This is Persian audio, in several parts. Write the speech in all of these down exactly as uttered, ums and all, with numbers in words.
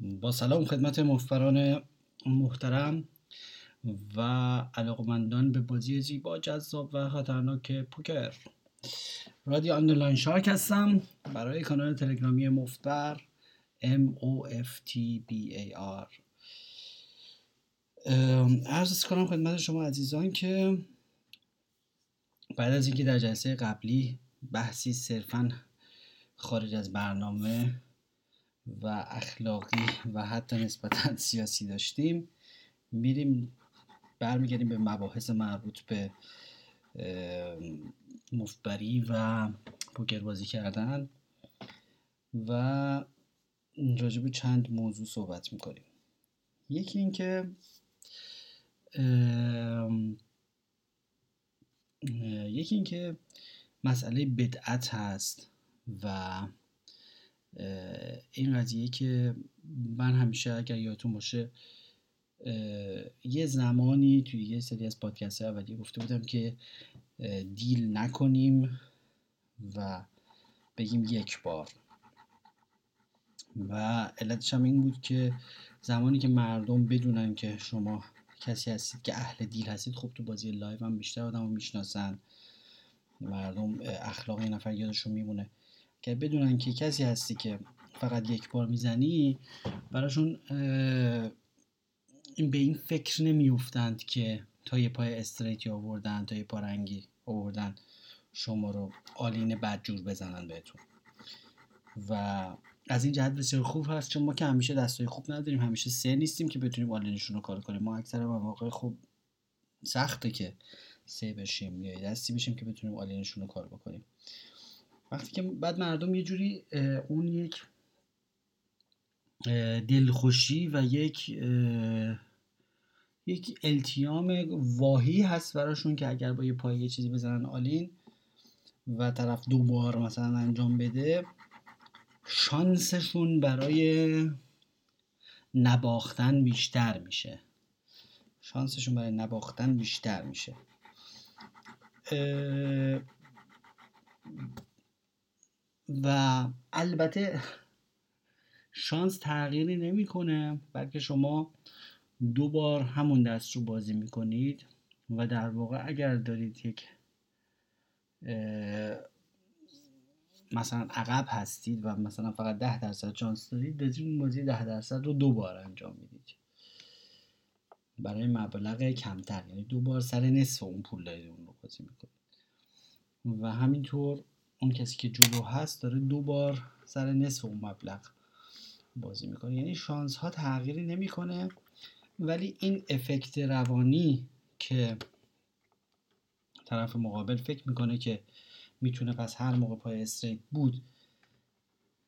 با سلام خدمت مفتبران محترم و علاقمندان به بازی زیبا، جذاب و خطرناک پوکر. رادیو آنلاین شارک هستم برای کانال تلگرامی مفتبر ام او اف تی بی ای آر. عرض کنم خدمت شما عزیزان که بعد از اینکه در جلسه قبلی بحثی صرفاً خارج از برنامه و اخلاقی و حتی نسبتاً سیاسی داشتیم، میریم برمیگردیم به مباحث مربوط به مفتبری و پوکر بازی کردن و راجع به چند موضوع صحبت میکنیم. یکی این که یکی این که مسئله بدعت هست و این قضیه که من همیشه، اگر یادتون باشه، یه زمانی توی یه سری از پادکست های اولی گفته بودم که دیل نکنیم و بگیم یک بار، و علتش هم این بود که زمانی که مردم بدونن که شما کسی هستید که اهل دیل هستید، خب تو بازی لایو هم بیشتر آدم رو میشناسن، مردم اخلاق یه نفر یادشون میمونه. که بدونن که کسی هستی که فقط یک بار میزنی، براشون به این فکر نمیافتند که تا یه پای استریتی آوردن، تا یه پا رنگی آوردن، شما رو آلین بدجور بزنن بهتون. و از این جهت بسیار خوب هست، چون ما که همیشه دستای خوب نداریم، همیشه سه نیستیم که بتونیم آلینشون رو کار کنیم. ما اکثر مواقع خوب سخته که سه بشیم یا دستی بشیم که بتونیم آلینشون رو کار بکنیم. وقتی که بعد مردم یه جوری اون یک دلخوشی و یک یک التیام واهی هست براشون که اگر با یه پای یه چیزی بزنن آلین و طرف دو بار مثلا انجام بده، شانسشون برای نباختن بیشتر میشه شانسشون برای نباختن بیشتر میشه. و البته شانس تغییری نمی کنه، بلکه شما دو بار همون دست رو بازی می کنید و در واقع اگر دارید یک مثلا عقب هستید و مثلا فقط ده درصد شانس دارید، بازی بازی ده درصد رو دو بار انجام میدید برای مبلغ کمتر، یعنی دو بار سر نصف اون پول دارید اون رو بازی می کنید. و همینطور اون کسی که جلو هست داره دو بار سر نصف اون مبلغ بازی میکنه، یعنی شانس ها تغییری نمیکنه. ولی این افکت روانی که طرف مقابل فکر میکنه که میتونه پس هر موقع پای استریت بود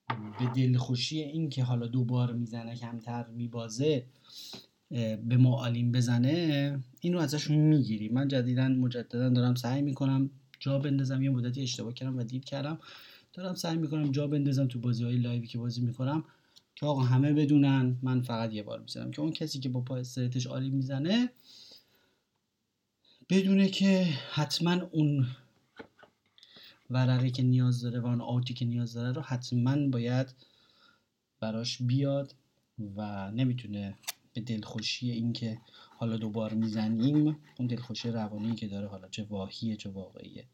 به دلخوشی این که حالا دو بار میزنه کمتر میبازه به ما آلین بزنه، اینو ازش میگیری. من جدیداً مجددا دارم سعی میکنم جا بندازم، یه مدتی اشتباه کردم و دید کردم، دارم سعی میکنم جا بندازم تو بازی‌های لایوی که بازی میکنم که آقا همه بدونن من فقط یه بار میزنم، که اون کسی که با پای استریتش عالی میزنه بدونه که حتما اون ورقی که نیاز داره و اون آوتی که نیاز داره رو حتما باید براش بیاد و نمیتونه به دلخوشی این که حالا دوبار میزنیم، اون دلخوشی روانی که داره، حالا چه واهیه چه واقعیه،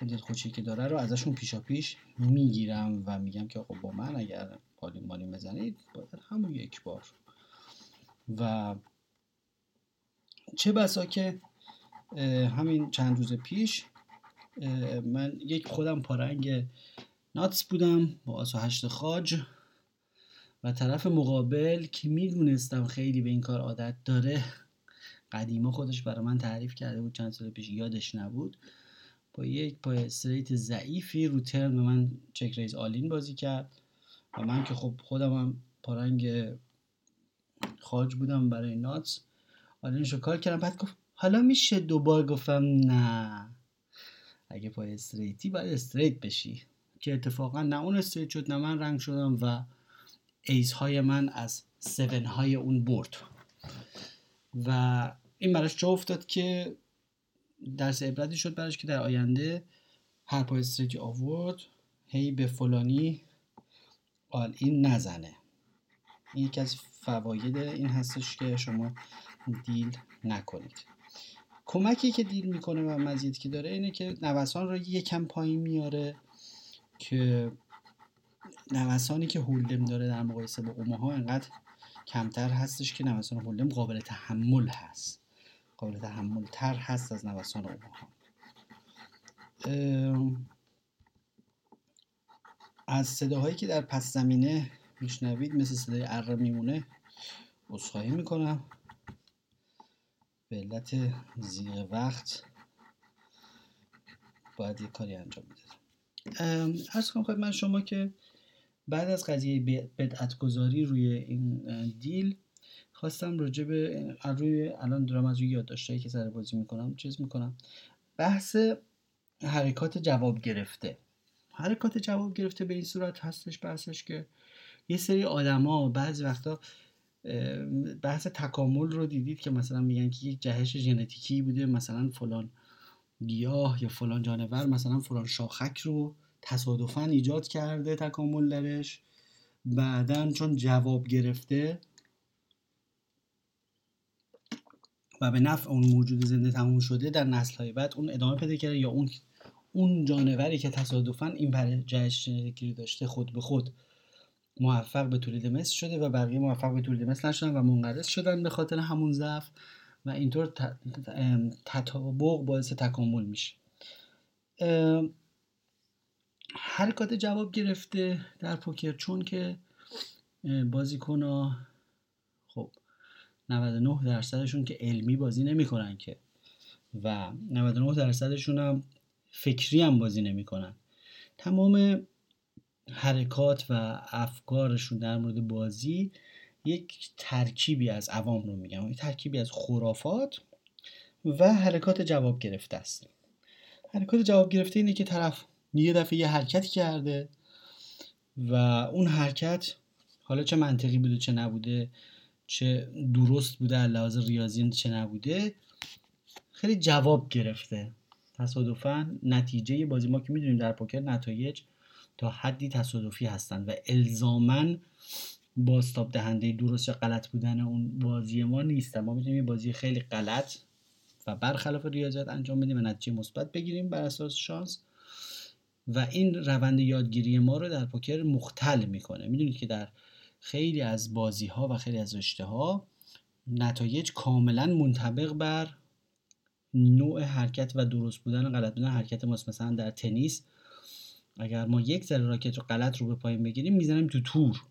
اون دلخوشی که داره رو ازشون پیشا پیش میگیرم و میگم که آقا با من اگر آلین مالین بزنید باید همون یک بار. و چه بسا که همین چند روز پیش من یک خودم پارنگ ناتس بودم با آس و هشت خاج، و طرف مقابل که میدونستم خیلی به این کار عادت داره، قدیما خودش برای من تعریف کرده بود چند سال پیش، یادش نبود، با یک پای استریت ضعیفی رو ترن من چک ریز آلین بازی کرد و من که خب خودم هم پارنگ خاج بودم برای ناتس، آلینشو کار کردم. بعد گفت حالا میشه دوبار؟ گفتم نه، اگه پای استریتی باید استریت بشی، که اتفاقا نه اون استریت شد نه من رنگ شدم و ایس های من از سون های اون برد. و این براش جا افتاد که درس عبرتی شد براش که در آینده هر پای استریتی آورد هی به فلانی آل این نزنه. یکی از فواید این هستش که شما دیل نکنید. کمکی که دیل میکنه و مزیتی که داره اینه که نوسان رو یکم پایین میاره که نوسانی که هولدم داره در مقایسه با اوماها انقدر کمتر هستش که نوسان هولدم قابل تحمل هست، قابل تحمل تر هست از نوسان اوماها. از صداهایی که در پس زمینه میشنوید مثل صدای اره میمونه عذرخواهی میکنم، به علت زیغ وقت باید یک کاری انجام میدادم. عرض کنم خدمت شما که بعد از قضیه بدعت گذاری روی این دیل خواستم راجع به روی الان درام از روی یادداشتایی که سر بازی میکنم چیز میکنم بحث حرکات جواب گرفته. حرکات جواب گرفته به این صورت هستش بحثش که یه سری آدما بعضی وقتا بحث تکامل رو دیدید که مثلا میگن که یک جهش ژنتیکی بوده، مثلا فلان گیاه یا فلان جانور مثلا فلان شاخک رو تصادفاً ایجاد کرده تکامل درش، بعدن چون جواب گرفته و به نفع اون موجود زنده تموم شده در نسل‌های بعد اون ادامه پیدا کرده، یا اون اون جانوری که تصادفاً این جهش ژنتیکی رو داشته خود به خود موفق به تولید مثل شده و بقیه موفق به تولید مثل نشدن و منقرض شدن به خاطر همون ضعف و اینطور تطابق باعث تکامل میشه. حرکات جواب گرفته در پوکر چون که بازیکن‌ها خب نود و نه درصدشون که علمی بازی نمی‌کنن که و نود و نه درصدشون هم فکری هم بازی نمی‌کنن، تمام حرکات و افکارشون در مورد بازی یک ترکیبی از عوام رو میگم، یک ترکیبی از خرافات و حرکات جواب گرفته است. حرکات جواب گرفته اینه که طرف یه دفعه یه حرکت کرده و اون حرکت حالا چه منطقی بوده چه نبوده، چه درست بوده از لحاظ ریاضی چه نبوده، خیلی جواب گرفته. تصادفاً نتیجه بازی، ما که میدونیم در پوکر نتایج تا حدی تصادفی هستند و الزاماً بازتاب دهنده درست یا غلط بودن اون بازی ما نیست. ما میتونیم یه بازی خیلی غلط و برخلاف ریاضیات انجام بدیم و نتیجه مثبت بگیریم بر اساس شانس و این روند یادگیری ما رو در پوکر مختل میکنه. میدونید که در خیلی از بازی ها و خیلی از رشته ها نتایج کاملا منطبق بر نوع حرکت و درست بودن و غلط بودن حرکت ماست. مثلا در تنیس اگر ما یک ذره راکت رو غلط رو به پایین بگیریم میزنیم تو تور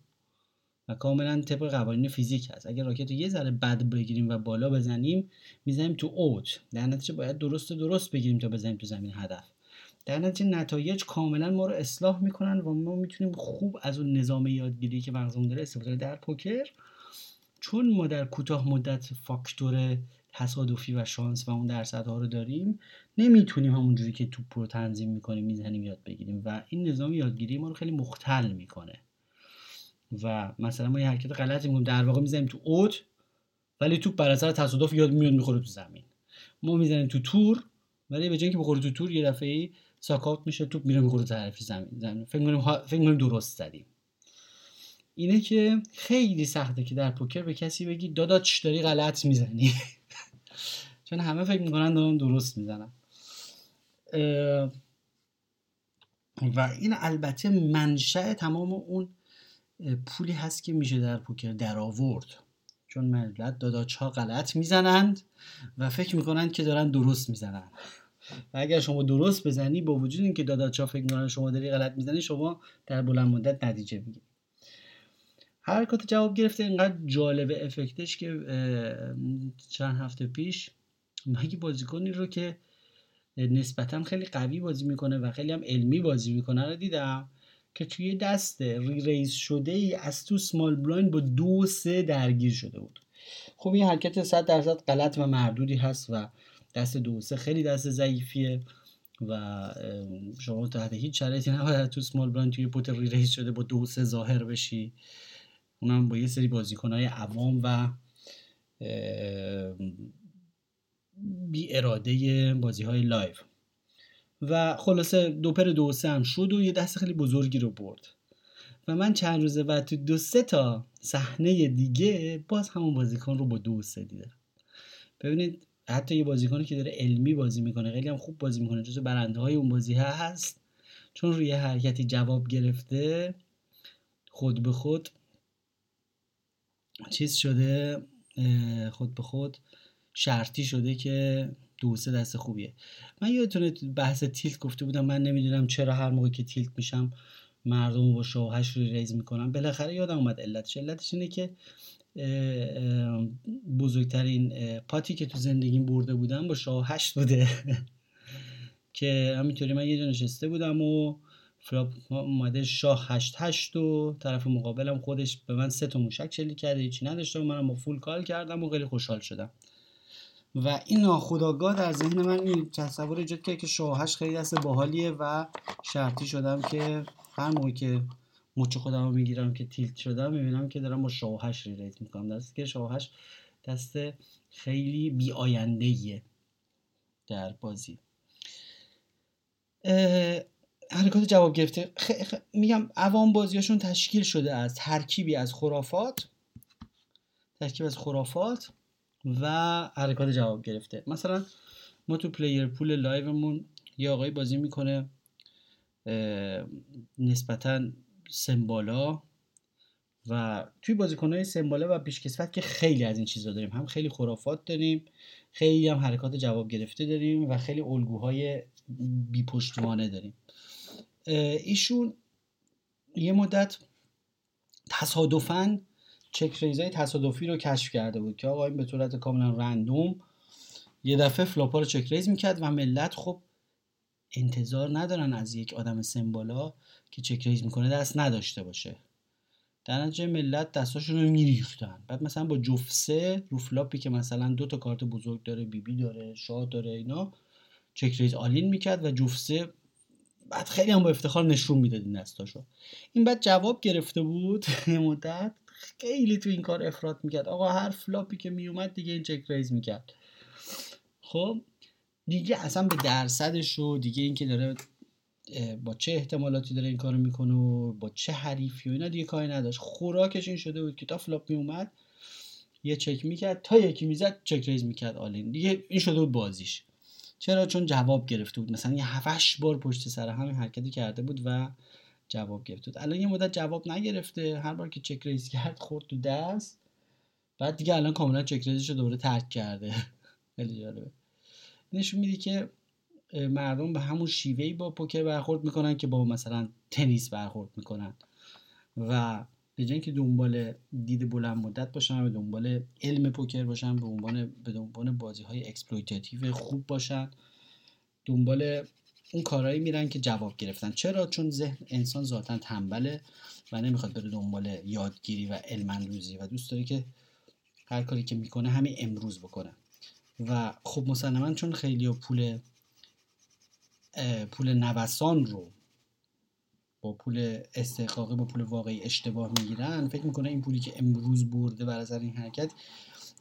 و کاملا طبق قوانین فیزیک هست. اگر راکت رو یه ذره بد بگیریم و بالا بزنیم میزنیم تو اوت، در نتیجه باید درست و درست بگیریم تا بزنیم تو زمین هدف. در نتیجه نتایج کاملا ما رو اصلاح میکنن و ما میتونیم خوب از اون نظام یادگیری که مغزمون داره استفاده در پوکر، چون ما در کوتاه مدت فاکتور تصادفی و شانس و اون درصدها رو داریم، نمیتونیم همونجوری که توپ رو تنظیم میکنیم میزنیم یاد بگیریم و این نظام یادگیری ما رو خیلی مختل میکنه. و مثلا ما یه حرکت غلطی میکنیم در واقع میزنیم تو اوت ولی توپ بر اثر تصادف یاد میاد میخوره تو زمین. ما میزنیم تو تور ولی به جای اینکه بخوره تو تور یه دفعه ساکاوت میشه، توپ میره میخوره طرف زمین. فکر کنیم ها... فکر کنیم درست زدیم. اینه که خیلی سخته که در پوکر به کسی بگی داداش داری غلط میزنی چون همه فکر میکنن دارن درست میزنن. و این البته منشأ تمام اون پولی هست که میشه در پوکر در آورد، چون ملت داداش ها غلط میزنند و فکر میکنند که دارن درست میزنن و اگر شما درست بزنی با وجود اینکه داداش ها فکر میکنن شما داری غلط میزنی، شما در بلند مدت نتیجه میگیری. حرکات جواب گرفته اینقدر جالبه افکتش که چند هفته پیش مگه بازیکنی رو که نسبتا خیلی قوی بازی میکنه و خیلی هم علمی بازی میکنه رو دیدم که توی دست ری ریز شده ای از تو سمال بلایند با دو سه درگیر شده بود. خب این حرکت صد درصد غلط و مردودی هست و دست دو سه خیلی دست ضعیفیه و شما تحت هیچ شرایطی نباید تو سمال بلایند توی پوت ری ریز شده با دو سه ظاهر بشی، اونم با یه سری بازیکن‌های عوام و بی اراده بازی‌های لایو. و خلاصه دو پر دو سه هم شد و یه دست خیلی بزرگی رو برد و من چند روز بعد تو دو سه تا صحنه دیگه باز همون بازیکن رو با دو سه دیدم. ببینید حتی یه بازیکنی که داره علمی بازی میکنه، خیلی هم خوب بازی میکنه، جزو برنده های اون بازی هست، چون روی حرکتی جواب گرفته، خود به خود چیز شده، خود به خود شرطی شده که دو سه دست خوبیه. من یادتونه بحث تیلت گفته بودم من نمیدونم چرا هر موقع که تیلت میشم مردم با شوهش رو ریز میکنم. بالاخره یادم اومد علتش علتش اینه که بزرگترین پاتی که تو زندگیم برده بودم با شاهش بوده که همینطوری من یه جا نشسته بودم و فلاپ اومده شاه هشت هشت و طرف مقابلم خودش به من سه تا موشک چلی کرده، هیچی نداشته و منم فول کال کردم و خیلی خوشحال شدم و این ناخودآگاه در ذهن من این تصور ایجاد کرد که شاه هشت خیلی دست باحالیه و شرطی شدم که هر موقع که مچ خودم رو میگیرم که تیلت شدم میبینم که دارم با شاهش ریلیت میکنم، در حالی که شاهش دست خیلی بی آینده‌ایه در بازی. حرکات جواب گرفته خ... خ... میگم عوام بازیاشون تشکیل شده از ترکیبی از خرافات ترکیب از خرافات و حرکات جواب گرفته. مثلا ما تو پلیر پول لایومون یه آقایی بازی میکنه اه... نسبتاً سمبالا و توی بازیکن‌های سمبالا و پیشکسوت که خیلی از این چیزا داریم، هم خیلی خرافات داریم، خیلی هم حرکات جواب گرفته داریم و خیلی الگوهای بی پشتوانه داریم. ایشون یه مدت تصادفاً چک ریزای تصادفی رو کشف کرده بود که آقا این به صورت کاملا رندوم یه دفعه فلاپا رو چک ریز می‌کرد و ملت خب انتظار ندارن از یک آدم سمبالا که چک ریز میکنه دست نداشته باشه، در نتیجه ملت دستاشون رو میریختن. بعد مثلا با جفسه رو فلاپی که مثلا دو تا کارت بزرگ داره، بی بی داره، شاه داره، اینا چک ریز آلین میکرد و جفسه بعد خیلی هم با افتخار نشون میداد این دستاشو. این بعد جواب گرفته بود یه مدت خیلی تو این کار افراط میکرد، آقا هر فلاپی که میومد دیگه این چک ریز میکرد. خب دیگه اصلا به درصدش و دیگه اینکه داره با چه احتمالاتی داره این کارو میکنه و با چه حریفی و اینا دیگه کاری نداشت. خوراکش این شده بود که تا فلاپ میومد یه چک میکرد، تا یکی میزد چک ریز میکرد آلین، دیگه این شده بود بازیش. چرا؟ چون جواب گرفته بود، مثلا یه هفت بار پشت سر هم حرکتی کرده بود و جواب گرفته بود. الان یه مدت جواب نگرفته، هر بار که چک ریز کرد خورد تو دست، بعد دیگه الان کاملا چک ریزشو دوباره ترک کرده. خیلی جالبه، نشون میده که مردم به همون شیوهی با پوکر برخورد میکنن که با مثلا تنیس برخورد میکنن و به جای اینکه دنبال دید بلند مدت باشن و دنبال علم پوکر باشن، به عنوان به دنبال بازی های اکسپلویتاتیو خوب باشن، دنبال اون کارهایی میرن که جواب گرفتن. چرا؟ چون ذهن انسان ذاتاً تنبله و نمیخواد بره دنبال یادگیری و علم اندوزی و دوست داره که هر کاری که میکنه همین امروز بکنه. و خب مسلماً چون خیلی پول پول نوسان رو با پول استحقاقی با پول واقعی اشتباه میگیرن، فکر میکنه این پولی که امروز برده بر اثر این حرکت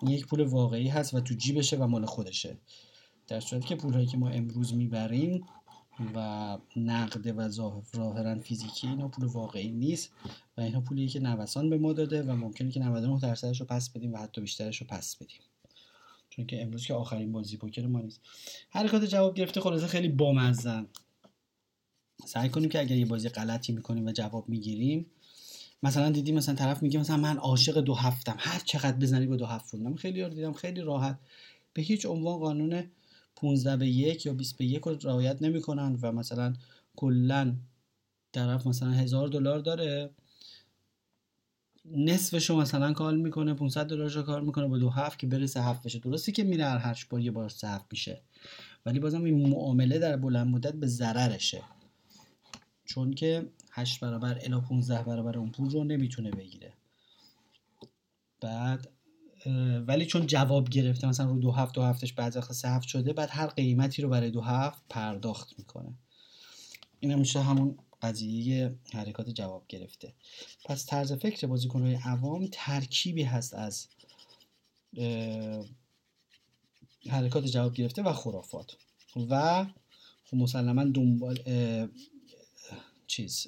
یک پول واقعی هست و تو جیبشه و مال خودشه، در صورتی که پولهایی که ما امروز میبریم و نقد و ظاهرا فیزیکی اینا پول واقعی نیست و اینا پولیه که نوسان به ما داده و ممکنه که نود و نه درصدش رو پس بدیم و حتی بیشترش رو پس بدیم، چون که امروز که آخرین بازی پوکر ما نیست. حرکات جواب گرفته خلاصه خیلی بامزن. سعی کنیم که اگر یه بازی غلطی میکنیم و جواب میگیریم، مثلا دیدیم مثلا طرف میگه مثلا من عاشق دو هفتم، هر چقدر بزنی با دو هفت فروندم، خیلی رو دیدم خیلی راحت به هیچ عنوان قانون پانزده به یک یا بیست به یک رو رعایت نمیکنن و مثلا کلا طرف مثلا هزار دلار داره، نصفشو مثلا کار میکنه، پانصد دلارشو کار میکنه با دو هفت که برسه هفت بشه. درسته که میره هر هشت بار یه بار سه هفت میشه، ولی بازم این معامله در بلند مدت به ضررشه، چون که هشت برابر الا پانزده برابر اون پول رو نمیتونه بگیره. بعد ولی چون جواب گرفته مثلا رو دو هفت دو هفتش بعد وقت سه هفت شده، بعد هر قیمتی رو برای دو هفت پرداخت میکنه. این هم میشه همون قضیه حرکات جواب گرفته. پس طرز فکر بازیکن‌های عوام ترکیبی هست از حرکات جواب گرفته و خرافات و خب مسلماً دنبال چیز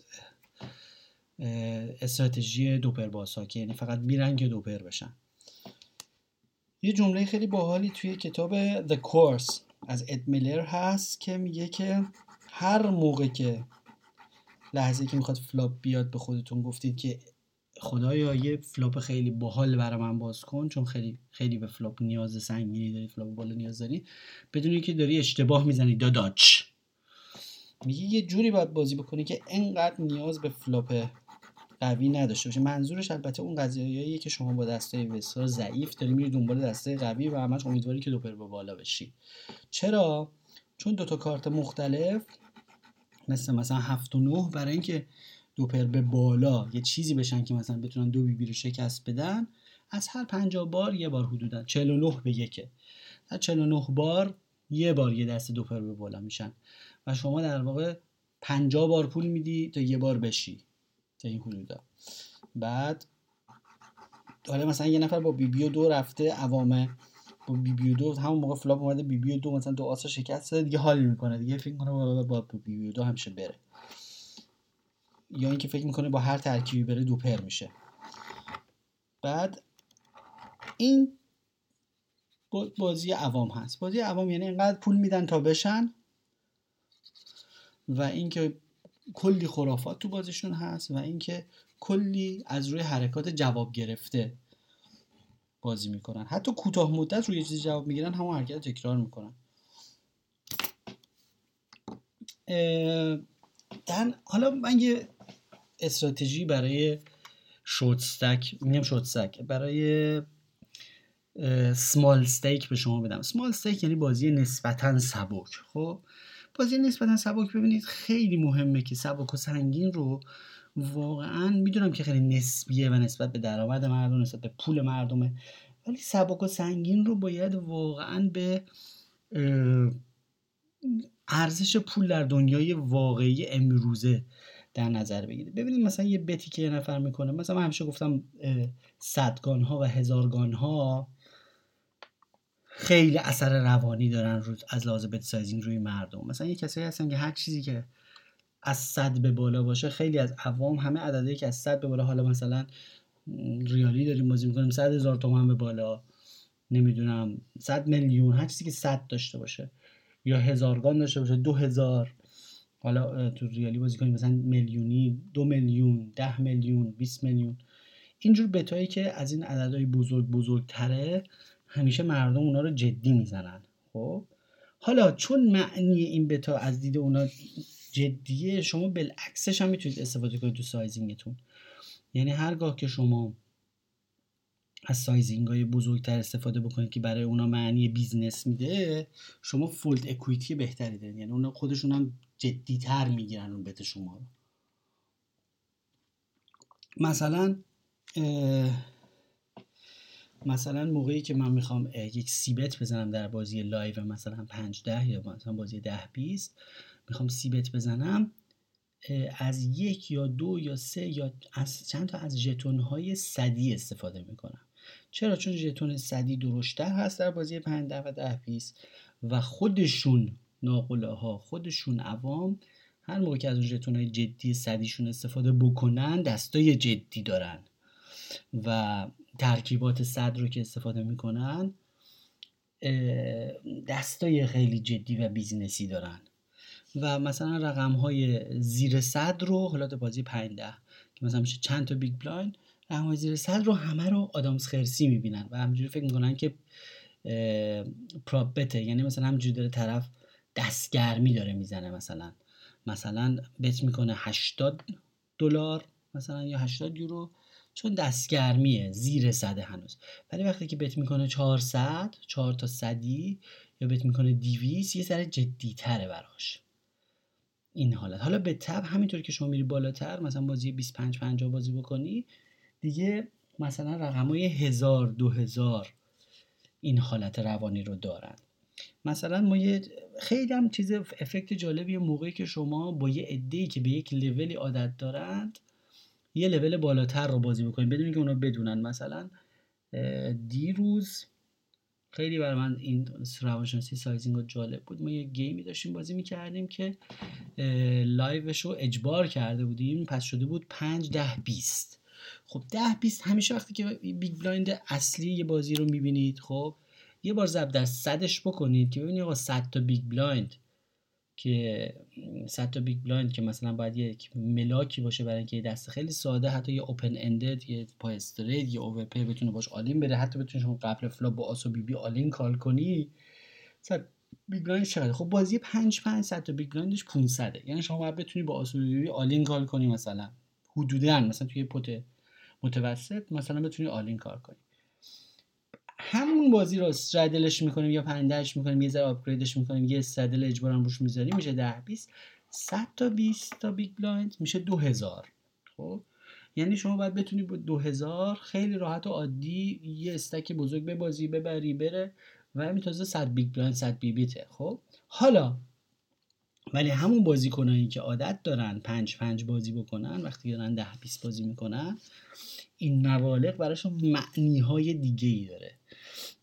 استراتژی دوپر بازها که یعنی فقط میرن که دوپر بشن. یه جمله خیلی باحالی توی کتاب The Course از اد میلر هست که میگه که هر موقع که لحظه که میخواد فلاپ بیاد به خودتون گفتید که خدایا یه فلاپ خیلی باحال برای من باز کن، چون خیلی خیلی به فلاپ نیاز سنگینی داری، فلاپ بالا نیاز داری، بدونی که داری اشتباه میزنی داداچ. میگه یه جوری باید بازی بکنی که انقدر نیاز به فلاپ قوی نداشته باشه. منظورش البته اون قضیه‌ایه که شما با دستای وسا ضعیف داری میری دنبال دستای قوی و همش امیدواری که دوپر به بالا بشی. چرا؟ چون دوتا کارت مختلف مثل مثلا هفت و نه برای اینکه دوپر به بالا یه چیزی بشن که مثلا بتونن دو بی بی رو شکست بدن، از هر پنجاه بار یه بار حدوداً چهل و نه به یک، در چهل و نه بار یه بار یه دست دوپر به بالا میشن و شما در واقع پنجاه بار پول میدی تا یه بار بشی تا این حدودا. بعد حالا مثلا یه نفر با بی بی و دو رفته عوامه با بی بی و دو همون موقع فلاپ اومده بی بی و دو مثلا دو آسا شکست داده دیگه حال میکنه دیگه، فکر کنه با, با, با, با بی بی و دو همشه بره، یا اینکه فکر میکنه با هر ترکیبی بره دوپر میشه. بعد این بازی عوام هست. بازی عوام یعنی اینقدر پول میدن تا بشن و اینکه کلی خرافات تو بازیشون هست و اینکه کلی از روی حرکات جواب گرفته بازی میکنن. حتی کوتاه مدت روی چیزی جواب میگیرن، همون حرکت تکرار میکنن. دن حالا من یه استراتژی برای شورت استک میگم، شورت استک برای سمال استیک به شما بدم. سمال استیک یعنی بازی نسبتاً سبک. خب بازی نسبتاً سبک ببینید خیلی مهمه که سبک و سنگین رو واقعاً میدونم که خیلی نسبیه و نسبت به درآمد مردم، نسبت به پول مردمه، ولی سبک و سنگین رو باید واقعاً به ارزش پول در دنیای واقعی امروزه در نظر بگیرید. ببینید مثلا یه بتی که یه نفر میکنه، مثلا من همیشه گفتم صدگان ها و هزارگان ها خیلی اثر روانی دارن رو از لحاظ بت سایزینگ روی مردم. مثلا یه کسایی هستن که هر چیزی که از صد به بالا باشه، خیلی از عوام همه عددی که از صد به بالا، حالا مثلا ریالی داریم بازی میکنیم صد هزار تومان به بالا، نمیدونم صد میلیون، هر چیزی که صد داشته باشه یا هزارگان داشته باشه دو هزار، حالا تو ریالی بازی کنیم مثلا میلیونی، دو میلیون، ده میلیون، بیست میلیون، اینجور بتایی که از این عددهای بزرگ بزرگتره همیشه مردم اونا رو جدی میزنن. خب حالا چون معنی این بتا از دید اونا جدیه، شما بالعکسش هم میتونید استفاده کنید تو سایزینگتون. یعنی هرگاه که شما از سایزینگ‌های بزرگتر استفاده بکنید که برای اونا معنی بیزنس میده، شما فولد اکویتی بهتری دارید، یعنی اونا خودشون هم جدی‌تر میگیرن اون بت شما رو. مثلا مثلا موقعی که من میخوام یک سی بت بزنم در بازی لایو، مثلا پنج ده یا مثلا بازی ده بیست میخوام سی بت بزنم، از یک یا دو یا سه یا از چند تا از ژتون‌های صدی استفاده میکنم. چرا؟ چون ژتون صدی درشت‌تر هست در بازی پنج ده و ده بیست و خودشون ناقلاها، خودشون عوام، هر موقع که از اون ژتون‌های جدی صدیشون استفاده بکنن، دستای جدی دارن و ترکیبات صد رو که استفاده میکنن دستای خیلی جدی و بیزینسی دارن و مثلا رقم‌های زیر صد رو، حالا تو بازی پنج ده که مثلا میشه چند تا بیگ بلایند، رقم‌های زیر صد رو همه رو آدامس خرسی میبینن و همینجوری فکر میکنن که پراپ بته، یعنی مثلا همینجوری داره طرف دستگرمی داره میزنه، مثلا مثلا بت میکنه هشتاد دلار مثلا یا هشتاد یورو، چون دستگرمیه زیر صد هنوز. ولی وقتی که بت میکنه چهارصد، چهار تا صدی، یا بت میکنه دویست، یه ذره جدی تره براش این حالت. حالا به تب همینطور که شما میری بالاتر، مثلا بازی بیست و پنج پنجاه بازی بکنی دیگه، مثلا رقمای هزار دو هزار این حالت روانی رو دارن. مثلا ما یه خیلی هم چیز افکت جالبیه، موقعی که شما با یه عده‌ای که به یک لولی عادت دارند یه لول بالاتر رو بازی بکنید بدون که اونا بدونن. مثلا دیروز خیلی برای من این روانشناسی سایزینگ جالب بود. ما یه گیمی داشتیم بازی میکردیم که لایوشو اجبار کرده بودیم، پس شده بود پنج ده بیست. خب ده بیست همیشه وقتی که بیگ بلایند اصلی یه بازی رو میبینید، خب یه بار ضرب در صدش بکنید که ببینید آقا صد تا بیگ بلایند که صد تا بیگ بلایند که مثلا باید یک ملاکی باشه برای اینکه دست خیلی ساده، حتی یه اوپن اندد، یه پای استریت، یه اوورپی بتونه باش آلین بره، حتی بتونی شما قبل فلاپ با آس و بی بی آلین کال کنی. صد بیگ بلایند چقدر؟ خب بازی پنج پنج صد تا بیگ بلایندش پانصده، یعنی شما باید بتونی با آس و بی بی آلین کال کنی، مثلا حدوداً مثلا توی پت متوسط مثلا بتونی آلین کار کنی. همون بازی رو استرادلش میکنیم یا پندهش میکنیم، یه ذره آپگریدش میکنیم، یه استرادل اجبارم روش میذاریم، میشه ده بیست. صد تا بیست تا بیگ بلایند میشه دو هزار. خب یعنی شما باید بتونی با دو هزار خیلی راحت و عادی یه استک بزرگ ببازی، ببری، بره و همین تازه صد بیگ بلایند، صد بی بیته. خب حالا ولی همون بازیکنایی که عادت دارن پنج پنج بازی بکنن، وقتی دارن ده بیست بازی میکنن، این نوالق براشون معنیهای دیگه‌ای داره.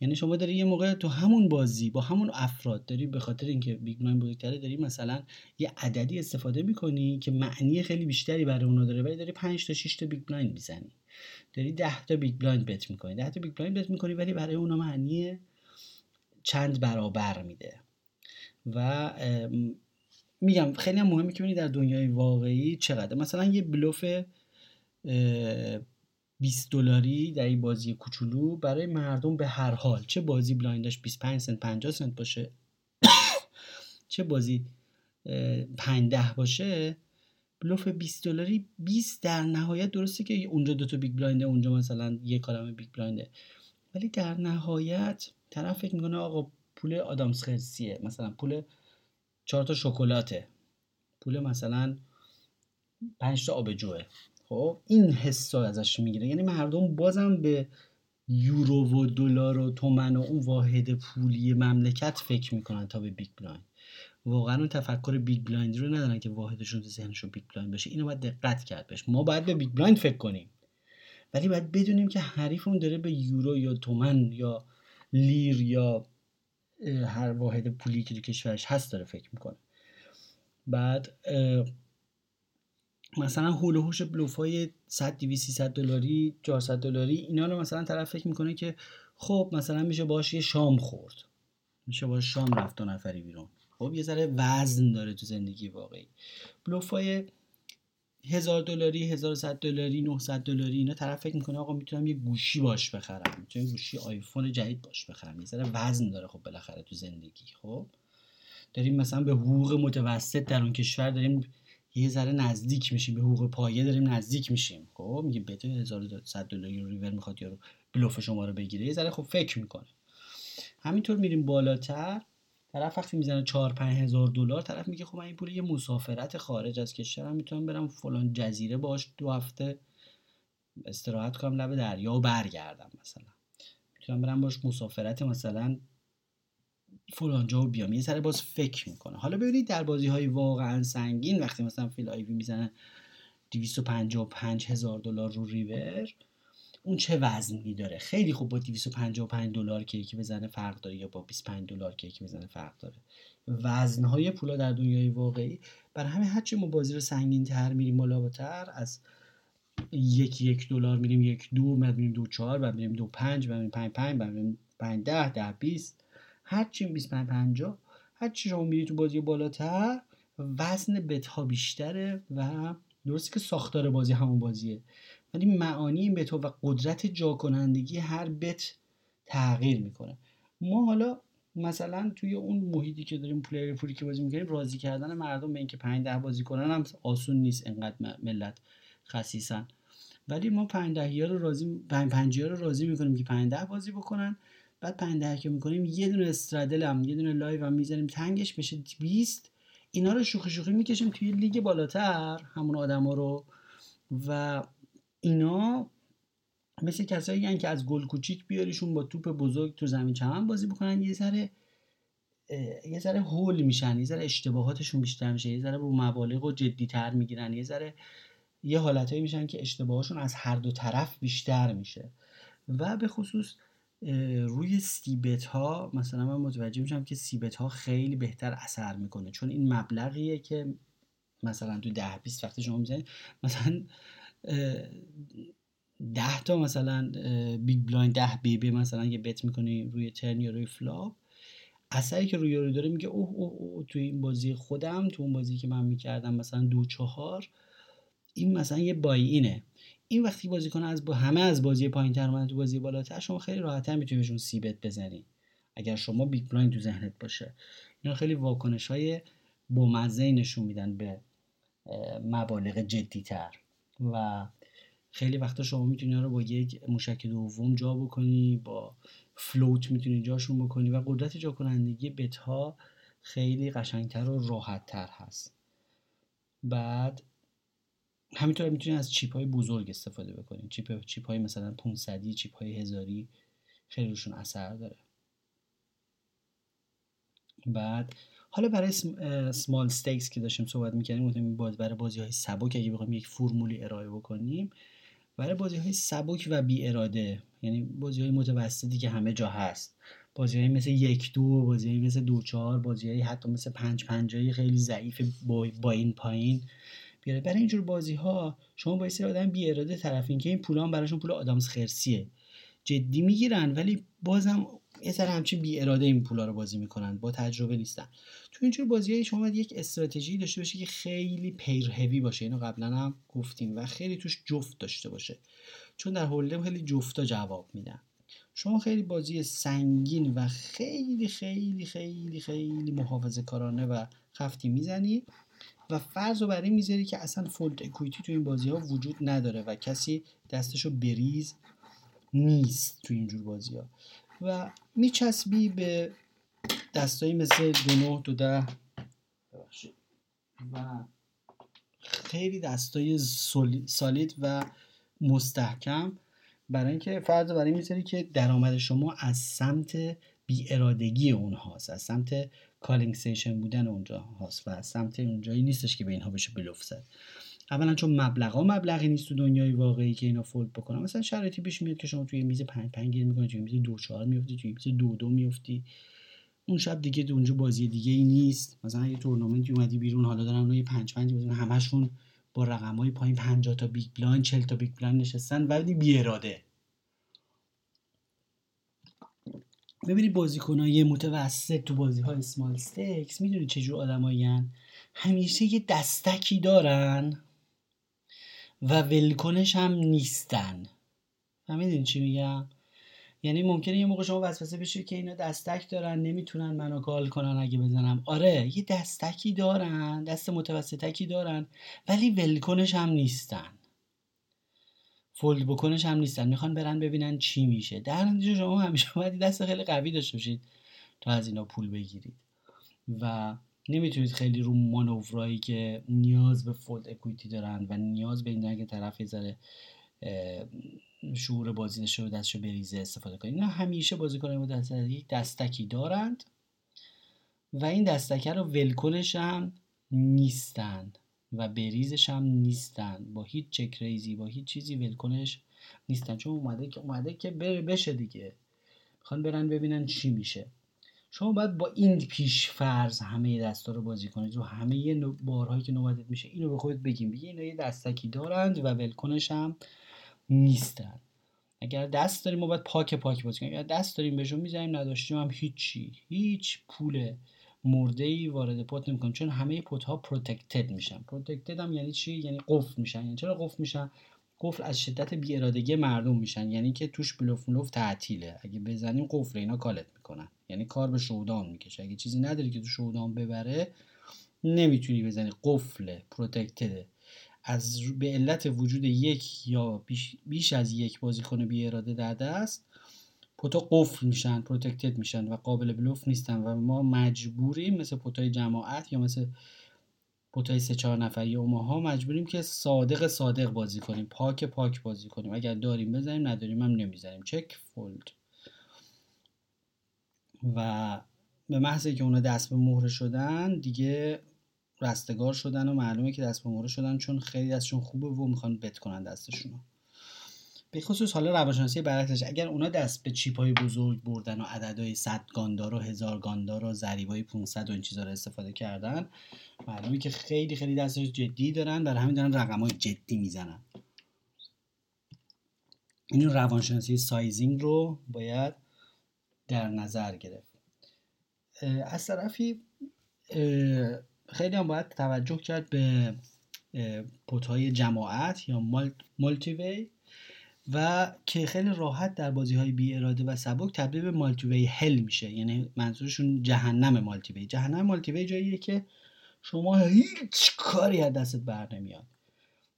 یعنی شما داری یه موقع تو همون بازی با همون افراد داری به خاطر اینکه بیگ بلایند بزرگتره داری مثلا یه عددی استفاده میکنی که معنی خیلی بیشتری برای اونا داره، ولی داری پنج تا شش تا بیگ بلایند میزنی، داری ده تا بیگ بلایند بت میکنی، ده تا بیگ بلایند بت میکنی، ولی برای اونا معنی چند برابر میده. و میگم خیلی هم مهمه که ببینید در دنیای واقعی چقدر مثلا یه بلوف بیست دلاری در این بازی کوچولو برای مردم به هر حال، چه بازی بلایندش بیست و پنج سنت پنجاه سنت باشه چه بازی پنج ده باشه، بلوف بیست دلاری بیست در نهایت، درسته که اونجا دو تا بیگ بلاینده، اونجا مثلا یک کلمه بیگ بلاینده، ولی در نهایت طرف فکر میکنه آقا پول آدامس خرسیه، مثلا پول چهار تا شکلاته، پول مثلا پنج تا آبجوه. خب این حسو ازش میگیره، یعنی مردم بازم به یورو و دلار و تومن و اون واحد پولی مملکت فکر میکنن تا به بیگ بلایند. واقعا اون تفکر بیگ بلایند رو ندارن که واحدشون تو ذهنشون بیگ بلایند باشه. اینو باید دقت کرد بهش. ما باید به بیگ بلایند فکر کنیم، ولی باید بدونیم که حریفمون داره به یورو یا تومن یا لیر یا هر واحد پولی که تو کشورش هست داره فکر میکنه. بعد مثلا هول و هوش بلوفای صد تا دویست سیصد دلاری چهارصد دلاری اینا رو مثلا طرف فکر میکنه که خب مثلا میشه باش یه شام خورد، میشه باش شام رفت دو نفری بیرون. خب یه ذره وزن داره تو زندگی واقعی. بلوفای هزار دلاری هزار و صد دلاری نهصد دلاری اینا طرف فکر میکنه آقا میتونم یه گوشی باش بخرم، میتونم گوشی آیفون جدید باش بخرم. یه ذره وزن داره خب بالاخره تو زندگی. خب داریم مثلا به حقوق متوسط در اون کشور داریم یه ذره نزدیک میشیم، به حقوق پایه داریم نزدیک میشیم. خب میگه بده هزار و صد دلاری ریور میخواد یارو بلوف شما رو بگیره، یه ذره خب فکر میکنه. همینطور میریم بالاتر، طرف وقتی میزنه چهار پنج هزار دلار طرف میگه خب من این پول یه مسافرت خارج از کشورم میتونم برم فلان جزیره باش دو هفته استراحت کنم لب دریا و برگردم، مثلا میتونم برم باش مسافرت مثلا فلان جا و بیام. یه سره باز فکر میکنه. حالا ببینید در بازی های واقعا سنگین وقتی مثلا فیل آیوی میزنه دویست و پنجاه و پنج هزار دلار رو ریور، اون چه وزنی داره؟ خیلی خوب با دویست و پنجاه و پنج دلار که یکی بزنه فرق داره یا با بیست و پنج دلار که یکی بزنه فرق داره. وزن های پولا در دنیای واقعی برای همه هرچی ما بازی رو سنگین تر میریم بالاتر، از یک یک دلار میریم یک دو، بعد میریم دو چهار، بعد میریم دو پنج، بعد میریم پنج پنج، بعد میریم پنج ده، ده بیست، هر چی بیست و پنج پنجاه، هر چی شما میری تو بازی بالاتر وزن بت ها بیشتره و درسته که ساختار بازی همون بازیه، ولی معانی بت ها و قدرت جا کنندگی هر بت تغییر میکنه. ما حالا مثلا توی اون محیطی که داریم پلیر پولی که بازی میکنیم، راضی کردن مردم به اینکه پنج ده بازی کنن هم آسون نیست، انقدر ملت خسیسن، ولی ما پنج دهیا رو راضی پنج پنجیا رو راضی میکنیم که پنج ده بازی بکنن. بعد پنده که میکنیم یه دونه استرادل هم یه دونه لایو هم میزنیم تنگش بشه بیست. اینا رو شوخی شوخی میکشیم توی لیگ بالاتر همون آدم ها رو، و اینا مثل کسایی هن که از گل کوچیک بیاریشون با توپ بزرگ تو زمین چمن بازی بکنن، یه ذره یه ذره هول میشن، یه ذره اشتباهاتشون بیشتر میشه، یه ذره با مبالغ و جدی‌تر میگیرن، یه ذره یه حالتایی میشن که اشتباهاشون از هر دو طرف بیشتر میشه. و به خصوص روی سیبت ها مثلا من متوجه میشم که سیبت ها خیلی بهتر اثر میکنه، چون این مبلغیه که مثلا تو ده بیست وقتی شما میزنید مثلا ده تا مثلا بیگ بلایند ده بیبی مثلا یه بت میکنی روی ترن یا روی فلاپ، اثری که روی یارو داره میگه اوه اوه اوه تو این بازی خودم تو اون بازی که من میکردم مثلا دو چهار این مثلا یه بای اینه. این وقتی بازیکن از با همه از بازی پایین‌تر من تو بازی بالاتر شما خیلی راحت‌تر میتونید بهشون سی بت بزنید اگر شما بیگ بلایند تو ذهنت باشه. اینا خیلی واکنش‌های بامزه نشون میدن به مبالغ جدی‌تر و خیلی وقتا شما میتونی اینا رو با یک موشک دوم جا بکنی، با فلوت میتونی جاشون بکنی و قدرت جا کنندگی بت ها خیلی قشنگتر و راحت‌تر هست. بعد همینطور میتونید از چیپ های بزرگ استفاده بکنید. چیپ چیپ های مثلا پانصدی، چیپ های هزاری خیلی روشون اثر داره. بعد حالا برای سمال استیکس که داشتیم صحبت می‌کردیم، گفتیم باز برای بازی‌های سبک اگه بخوایم یک فرمولی ارائه بکنیم برای بازی‌های سبک و بی اراده، یعنی بازی‌های متوسطی که همه جا هست، بازی‌های مثل یک دو، بازی‌های مثل دو چهار، بازی‌های حتی مثل پنج پنجایی خیلی ضعیف با این پایین بیاره. برای اینجور بازی‌ها شما با سری آدم بی اراده طرفین که این پولام براشون پول آدامس خرسیه، جدی میگیرن ولی بازم یه سر همچین بی اراده این پولا رو بازی میکنن، با تجربه نیستن. تو اینجور بازی‌های شما باید یک استراتژی داشته باشی که خیلی پیر هوی باشه، اینو قبلا هم گفتیم، و خیلی توش جفت داشته باشه، چون در هولدم خیلی جفتا جواب میدن. شما خیلی بازی سنگین و خیلی خیلی خیلی خیلی محافظه‌کارانه و خفتی میزنی و فرض رو برای میذاری که اصلا فولد اکویتی تو این بازی‌ها وجود نداره و کسی دستشو بریز نیست تو اینجور بازی‌ها و میچسبی به دستایی مثل دو نه دو ده و خیلی دستای سالید و مستحکم، برای اینکه فرض برای میذاری که درآمد شما از سمت بی ارادگی اونهاست، از سمت کالینگ سیشن بودن اونجا هاست و از سمت اونجایی نیستش که به اینها بشه بلوف زد. اولا چون مبلغا مبلغی نیست تو دنیای واقعی که اینا فولد بکنن، مثلا شرایطی پیش میاد که شما توی میز پنج پنج گیر میکنی، توی میز دو چهار میفتی، توی میز دو دو میفتی، اون شب دیگه اونجا بازی دیگه ای نیست. مثلا یه تورنمنتی اومدی بیرون، حالا دارن روی پنج پنج بازی همشون با رقمای پایین پنجاه تا بیگ بلایند چهل تا بیگ بلایند نشستن ولی بی اراده. ببینید بازیکنای متوسط تو بازی‌های اسمال استیکس میدونید چه جور آدمایین، همیشه یه دستکی دارن و ولکنش هم نیستن. فهمیدین چی میگم؟ یعنی ممکنه یه موقع شما وسوسه بشید که اینا دستک دارن نمیتونن منو کال کنن اگه بزنم. آره یه دستکی دارن، دست متوسطکی دارن ولی ولکنش هم نیستن، فولد بکنش هم نیستن، میخوان برن ببینن چی میشه. در نتیجه شما همیشه باید دست خیلی قوی داشته باشید تا از اینا پول بگیرید و نمیتونید خیلی رو مانورایی که نیاز به فولد اکویتی دارن و نیاز به این که طرف یه ذره شعور بازی داشته و دستشو بریزه استفاده کنید. اینا همیشه بازیکن‌های متوسط یک دستکی دارند و این دستکه رو ولکنش هم نیستند و بریزش هم نیستند، با هیچ چک ریزی با هیچ چیزی ولکنش نیستن، چون اومده که اومده که بره بشه دیگه، میخوان برن ببینن چی میشه. شما باید با این پیش فرض همه دستا رو بازی کنید و همه بارهایی که نوبتت میشه اینو به خودت بگیم، بگی اینا یه دستکی دارند و ولکنش هم نیستن. اگر دست داریم ما باید پاک پاک بازی کنیم، اگر دست داریم بهشون میزنیم، نداشتیم هم هیچی، هیچ پول مرده‌ای وارد پت نمی‌کنیم، چون همه پت‌ها پروتکتد میشن. پروتکتد هم یعنی چی؟ یعنی قفل میشن. یعنی چرا قفل میشن؟ قفل از شدت بی‌ارادگی مردم میشن، یعنی که توش بلوف ملوف تعطیله، اگه بزنیم قفل اینا کالت میکنن، یعنی کار به شودان میکشه. اگه چیزی نداری که تو شودان ببره نمیتونی بزنی، قفل پروتکتد. از به علت وجود یک یا بیش, بیش از یک بازیکن بی‌اراده در دست، پتا قفل میشن، پروتکتد میشن و قابل بلوف نیستن و ما مجبوریم مثل پتای جماعت یا مثل پتای سه چهار نفری اوماها مجبوریم که صادق صادق بازی کنیم، پاک پاک بازی کنیم، اگر داریم بزنیم، نداریم هم نمیزنیم، چک فولد. و به محض که اونا دست به مهره شدن دیگه رستگار شدن و معلومه که دست به مهره شدن، چون خیلی دستشون خوبه و میخوان بت کنن دستشون. به خصوص حالا روانشناسی برعکسش، اگر اونا دست به چیپ‌های بزرگ بردن و عددهای صد گاندار و هزار گاندار و ضریبای پانصد و این چیزا رو استفاده کردن، معلومه که خیلی خیلی دستش جدی دارن، در همین دارن رقم‌های جدی میزنن. این روانشناسی سایزینگ رو باید در نظر گرفت. از طرفی خیلی هم باید توجه کرد به پت‌های جماعت یا مالتی وی و که خیلی راحت در بازی‌های بی اراده و سبک تبدیل به مالتی وی هل میشه، یعنی منظورشون جهنم مالتی وی. جهنم مالتی وی جاییه که شما هیچ کاری از دستت بر نمیاد،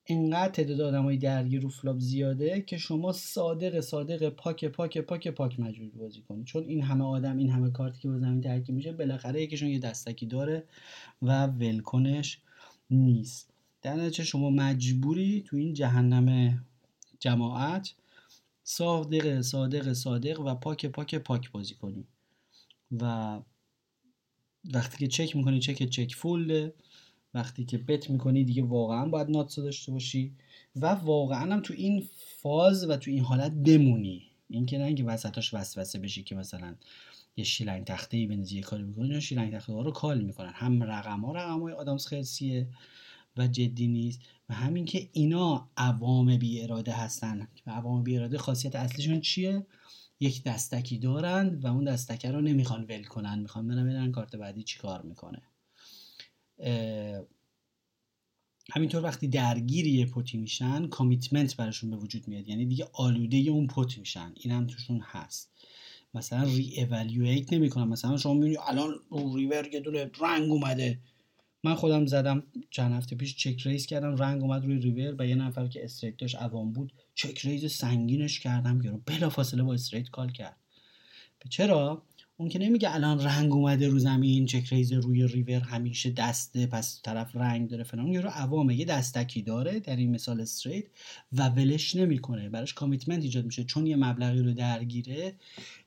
اینقدر تعداد آدمای درگیر رو فلاپ زیاده که شما صادق صادق پاک پاک پاک پاک مجبور بازی کنید، چون این همه آدم این همه کارتی که با زمین ترکیب میشه بالاخره یکیشون یه دستکی داره و ولکنش نیست. در نتیجه شما مجبوری تو این جهنم جماعت صادق صادق صادق و پاک پاک پاک بازی کنی و وقتی که چک میکنی چک چک فوله، وقتی که بت میکنی دیگه واقعا باید ناتسا داشته باشی و واقعا هم تو این فاز و تو این حالت بمونی، این که نه اینکه وسطاش وسوسه بشی که مثلا یه شیلنگ تخته‌ای بنزی یه کاری بکنی. شیلنگ تخته ها رو کال میکنن، هم رقم ها رقمای آدمس خرسیه و جدی نیست و همین که اینا عوام بی اراده هستن و عوام بی اراده خاصیت اصلیشون چیه؟ یک دستکی دارن و اون دستکه رو نمیخوان ول کنن، میخوان برن ببینن کارت بعدی چیکار میکنه. همینطور وقتی درگیری پتی میشن کامیتمنت براشون به وجود میاد، یعنی دیگه آلوده اون پت میشن، این هم توشون هست. مثلا ری ایوالوییت نمیکنن، مثلا شما میبینید الان ریور یه دونه رنگ اومده، من خودم زدم چند هفته پیش چک ریز کردم، رنگ اومد روی ریور و یه نفر که استریت داشت عوام بود چک ریز سنگینش کردم یارو بلافاصله با استریت کال کرد. چرا؟ اون که نمیگه الان رنگ اومده رو زمین، چک ریز روی ریور همیشه دسته پس طرف رنگ داره فلان، یارو عوامه یه دستکی داره در این مثال استریت و ولش نمیکنه، براش کامیتمنت ایجاد میشه، چون یه مبلغی رو درگیره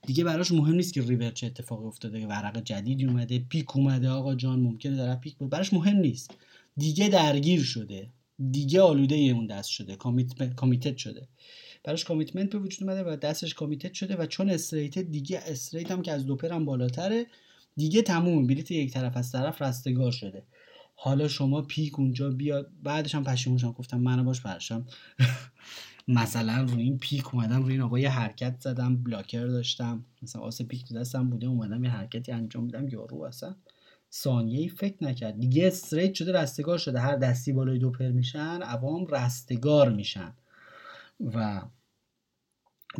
دیگه براش مهم نیست که ریور چه اتفاقی افتاده، ورق جدیدی اومده، پیک اومده، آقا جان ممکنه داره پیک بود، براش مهم نیست، دیگه درگیر شده، دیگه آلوده اون دست شده، کامیتمنت کامیتد شده، براش کامیتمنت به وجود اومده و دستش کامیتد شده و چون استریت دیگه، استریت هم که از دو پر هم بالاتره دیگه تموم، بلیت یک طرف از طرف رستگار شده. حالا شما پیک اونجا بیاد بعدش هم پشیمون شدم گفتم منو باش پرشم مثلا روی این پیک اومدم، روی این آقا یه حرکت زدم، بلاکر داشتم، مثلا آس پیک تو دستم بوده، اومدم یه حرکتی انجام دادم، یارو اصلا ثانیه‌ای فکر نکرد، دیگه استریت شده رستگار شده. هر دستی بالای دو پر میشن عوام رستگار میشن و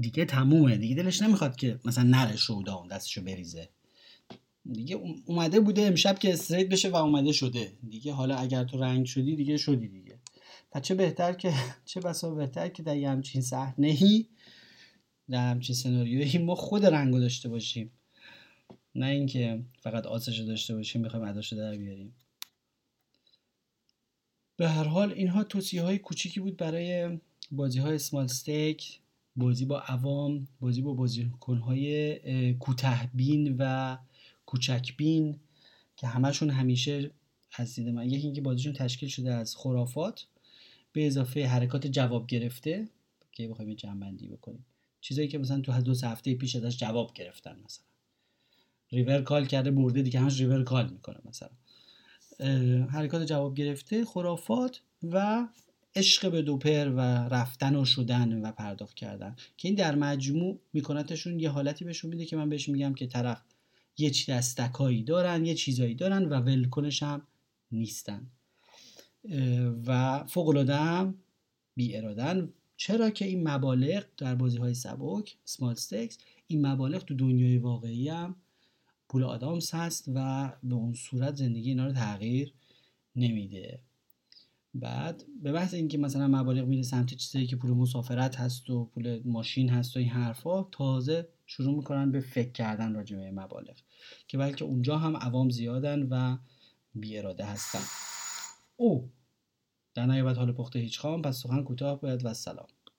دیگه تمومه، دیگه دلش نمیخواد که مثلا نره شودام دستشو بریزه، دیگه اومده بوده امشب که استریت بشه و اومده شده دیگه، حالا اگر تو رنگ شدی دیگه شدی دیگه. تا چه بهتر که چه بسا بهتر که در همچین صحنه‌ای در همچین سناریویی ما خود رنگو داشته باشیم، نه اینکه فقط آسشو داشته باشیم بخوایم عداشو در بیاریم. به هر حال اینها توصیه‌های کوچیکی بود برای بازی های اسمال استیک، بازی با عوام، بازی با بازیکن های کوتاه بین و کوچک بین که همشون همیشه از دید من یکی اینکه بازیشون تشکیل شده از خرافات به اضافه حرکات جواب گرفته که بخوایم یه جمع‌بندی بکنیم، چیزایی که مثلا تو دو سه هفته پیش ازش جواب گرفتن، مثلا ریور کال کرده برده دیگه همش ریور کال میکنه، مثلا حرکات جواب گرفته، خرافات و عشق به دوپر و رفتن و شدن و پرداخت کردن که این در مجموع میکنتشون یه حالتی بهشون میده که من بهش میگم که طرف یه چی دستکایی دارن، یه چیزایی دارن و ولکنش هم نیستن و فوق‌العاده هم بی ارادن. چرا که این مبالغ در بازی‌های سبک اسمال استیکس، این مبالغ تو دنیای واقعی هم پول آدامس هست و به اون صورت زندگی اینا رو تغییر نمیده. بعد به بحث اینکه مثلا مبالغ میره سمت چیزایی که پول مسافرت هست و پول ماشین هست و این حرفا، تازه شروع میکنن به فکر کردن راجع به مبالغ که بلکه اونجا هم عوام زیادن و بی اراده هستن. او در نهایت حال پخته هیچ خام، پس سخن کوتاه باید و سلام.